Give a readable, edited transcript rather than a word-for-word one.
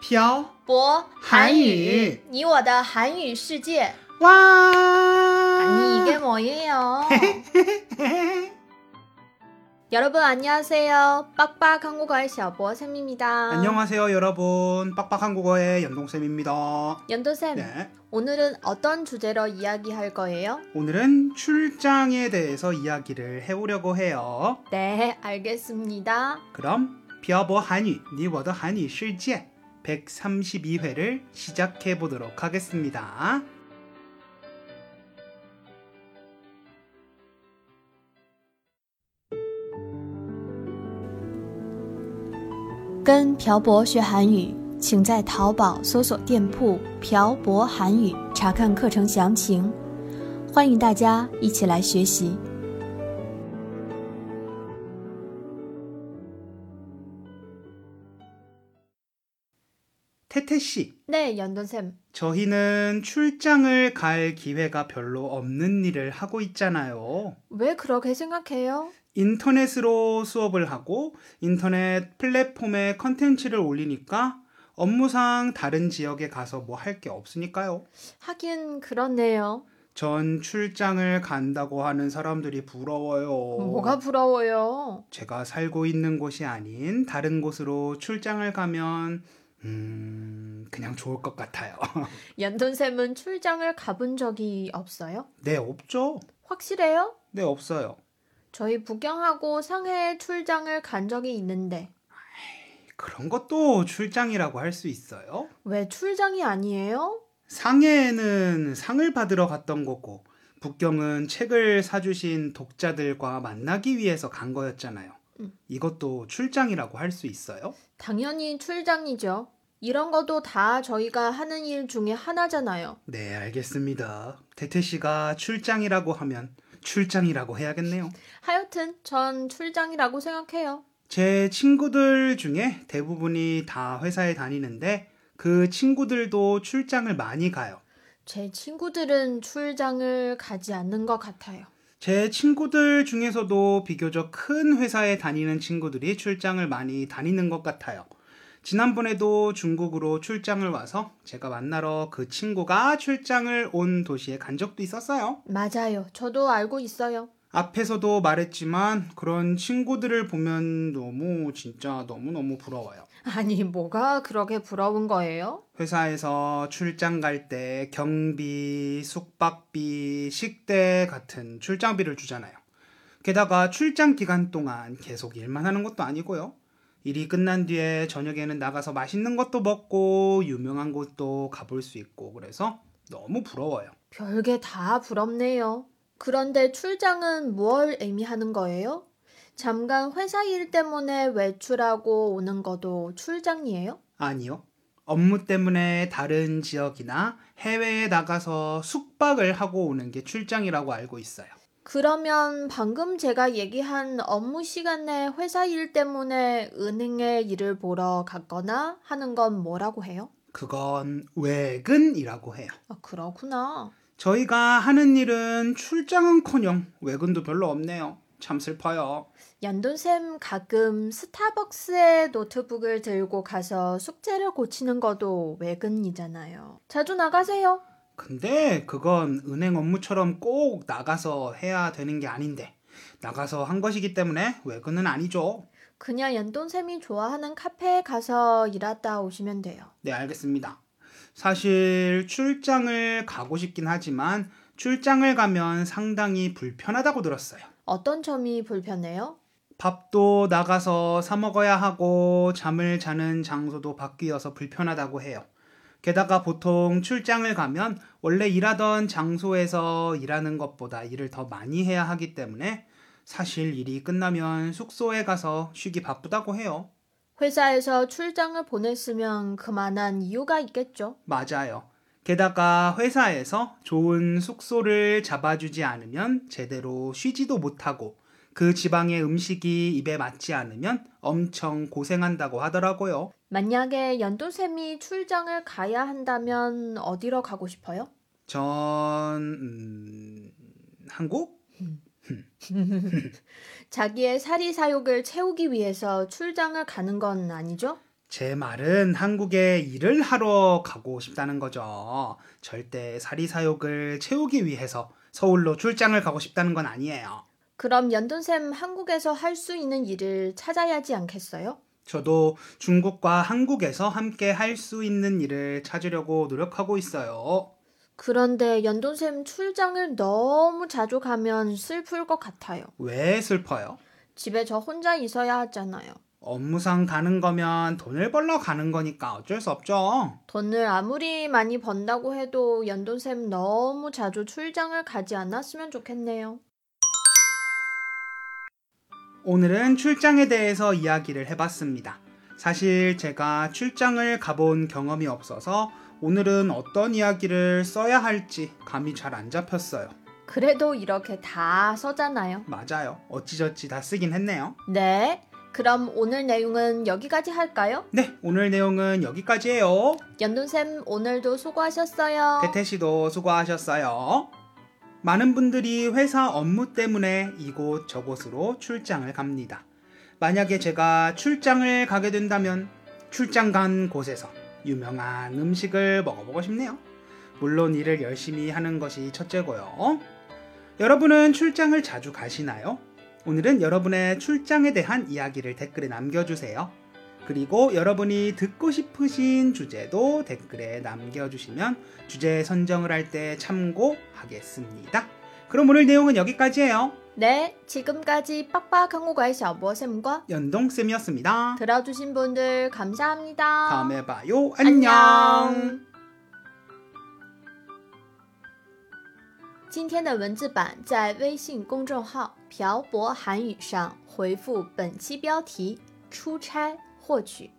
漂泊韩语，你我的韩语世界。哇，你이게뭐예요？ 여러분안녕하세요，빡빡한국어의小博쌤입니다。안녕하세요여러분빡빡한국어의 연동쌤입니다。연동 쌤， 네오늘은어떤주제로이야기할거예요오늘은출장에대해서이야기를해보려고해요네알겠습니다그럼별보한유니워더한유실제132회를시작해보도록하겠습니다跟朴博学韩语，请在淘宝搜索店铺朴博韩语查看课程详情，欢迎大家一起来学习。태태씨, 네, 연돈 쌤. 저희는 출장을 갈 기회가 별로 없는 일을 하고 있잖아요. 왜 그렇게 생각해요? 인터넷으로 수업을 하고 인터넷 플랫폼에 컨텐츠를 올리니까 업무상 다른 지역에 가서 뭐 할 게 없으니까요. 하긴 그렇네요. 전 출장을 간다고 하는 사람들이 부러워요. 뭐가 부러워요? 제가 살고 있는 곳이 아닌 다른 곳으로 출장을 가면 그냥 좋을 것 같아요. 연돈쌤은 출장을 가본 적이 없어요? 네, 없죠. 확실해요? 네, 없어요. 저희 북경하고 상해에 출장을 간 적이 있는데. 그런 것도 출장이라고 할 수 있어요? 왜 출장이 아니에요? 상해에는 상을 받으러 갔던 거고 북경은 책을 사주신 독자들과 만나기 위해서 간 거였잖아요. 이것도 출장이라고 할 수 있어요? 당연히 출장이죠. 이런 것도 다 저희가 하는 일 중에 하나잖아요. 네, 알겠습니다. 태태 씨가 출장이라고 하면 출장이라고 해야겠네요. 하여튼 전 출장이라고 생각해요. 제 친구들 중에 대부분이 다 회사에 다니는데 그 친구들도 출장을 많이 가요. 제 친구들은 출장을 가지 않는 것 같아요. 제 친구들 중에서도 비교적 큰 회사에 다니는 친구들이 출장을 많이 다니는 것 같아요. 지난번에도 중국으로 출장을 와서 제가 만나러 그 친구가 출장을 온 도시에 간 적도 있었어요. 맞아요. 저도 알고 있어요. 앞에서도 말했지만 그런 친구들을 보면 너무너무 부러워요. 아니, 뭐가 그렇게 부러운 거예요? 회사에서 출장 갈 때 경비, 숙박비, 식대 같은 출장비를 주잖아요. 게다가 출장 기간 동안 계속 일만 하는 것도 아니고요. 일이 끝난 뒤에 저녁에는 나가서 맛있는 것도 먹고 유명한 곳도 가볼 수 있고 그래서 너무 부러워요. 별게 다 부럽네요. 그런데 출장은 뭘 의미하는 거예요? 잠깐 회사 일 때문에 외출하고 오는 것도 출장이에요? 아니요. 업무 때문에 다른 지역이나 해외에 나가서 숙박을 하고 오는 게 출장이라고 알고 있어요. 그러면 방금 제가 얘기한 업무 시간에 회사 일 때문에 은행에 일을 보러 갔거나 하는 건 뭐라고 해요? 그건 외근이라고 해요. 아, 그렇구나. 저희가 하는 일은 출장은커녕 외근도 별로 없네요. 참 슬퍼요. 연돈쌤, 가끔 스타벅스에 노트북을 들고 가서 숙제를 고치는 것도 외근이잖아요. 자주 나가세요. 근데 그건 은행 업무처럼 꼭 나가서 해야 되는 게 아닌데 나가서 한 것이기 때문에 외근은 아니죠. 그냥 연돈쌤이 좋아하는 카페에 가서 일하다 오시면 돼요. 네, 알겠습니다. 사실 출장을 가고 싶긴 하지만 출장을 가면 상당히 불편하다고 들었어요. 어떤 점이 불편해요? 밥도 나가서 사 먹어야 하고 잠을 자는 장소도 바뀌어서 불편하다고 해요. 게다가 보통 출장을 가면 원래 일하던 장소에서 일하는 것보다 일을 더 많이 해야 하기 때문에 사실 일이 끝나면 숙소에 가서 쉬기 바쁘다고 해요. 회사에서 출장을 보냈으면 그만한 이유가 있겠죠? 맞아요. 게다가 회사에서 좋은 숙소를 잡아주지 않으면 제대로 쉬지도 못하고 그 지방의 음식이 입에 맞지 않으면 엄청 고생한다고 하더라고요. 만약에 연돈쌤이 출장을 가야 한다면 어디로 가고 싶어요? 전... 한국? 자기의 사리사욕을 채우기 위해서 출장을 가는 건 아니죠? 제 말은 한국에 일을 하러 가고 싶다는 거죠. 절대 사리사욕을 채우기 위해서 서울로 출장을 가고 싶다는 건 아니에요. 그럼 연돈쌤 한국에서 할 수 있는 일을 찾아야 하지 않겠어요? 저도 중국과 한국에서 함께 할 수 있는 일을 찾으려고 노력하고 있어요. 그런데 연돈쌤 출장을 너무 자주 가면 슬플 것 같아요. 왜 슬퍼요? 집에 저 혼자 있어야 하잖아요. 업무상 가는 거면 돈을 벌러 가는 거니까 어쩔 수 없죠. 돈을 아무리 많이 번다고 해도 연돈쌤 너무 자주 출장을 가지 않았으면 좋겠네요. 오늘은 출장에 대해서 이야기를 해봤습니다. 사실 제가 출장을 가본 경험이 없어서 오늘은 어떤 이야기를 써야 할지 감이 잘 안 잡혔어요. 그래도 이렇게 다 써잖아요. 맞아요. 어찌저찌 다 쓰긴 했네요. 네. 그럼 오늘 내용은 여기까지 할까요? 네, 오늘 내용은 여기까지예요. 연돈쌤 오늘도 수고하셨어요. 태태씨도 수고하셨어요. 많은 분들이 회사 업무 때문에 이곳 저곳으로 출장을 갑니다. 만약에 제가 출장을 가게 된다면 출장 간 곳에서 유명한 음식을 먹어보고 싶네요. 물론 일을 열심히 하는 것이 첫째고요. 여러분은 출장을 자주 가시나요? 오늘은 여러분의 출장에 대한 이야기를 댓글에 남겨주세요. 그리고 여러분이 듣고 싶으신 주제도 댓글에 남겨주시면 주제 선정을 할 때 참고하겠습니다. 그럼 오늘 내용은 여기까지예요. 네, 지금까지 빡빡한 국어의 샤보쌤과 연동쌤이었습니다. 들어주신 분들 감사합니다. 다음에 봐요. 안녕. 今天的文字版在微信公众号朴博韩语上回复本期标题出差获取。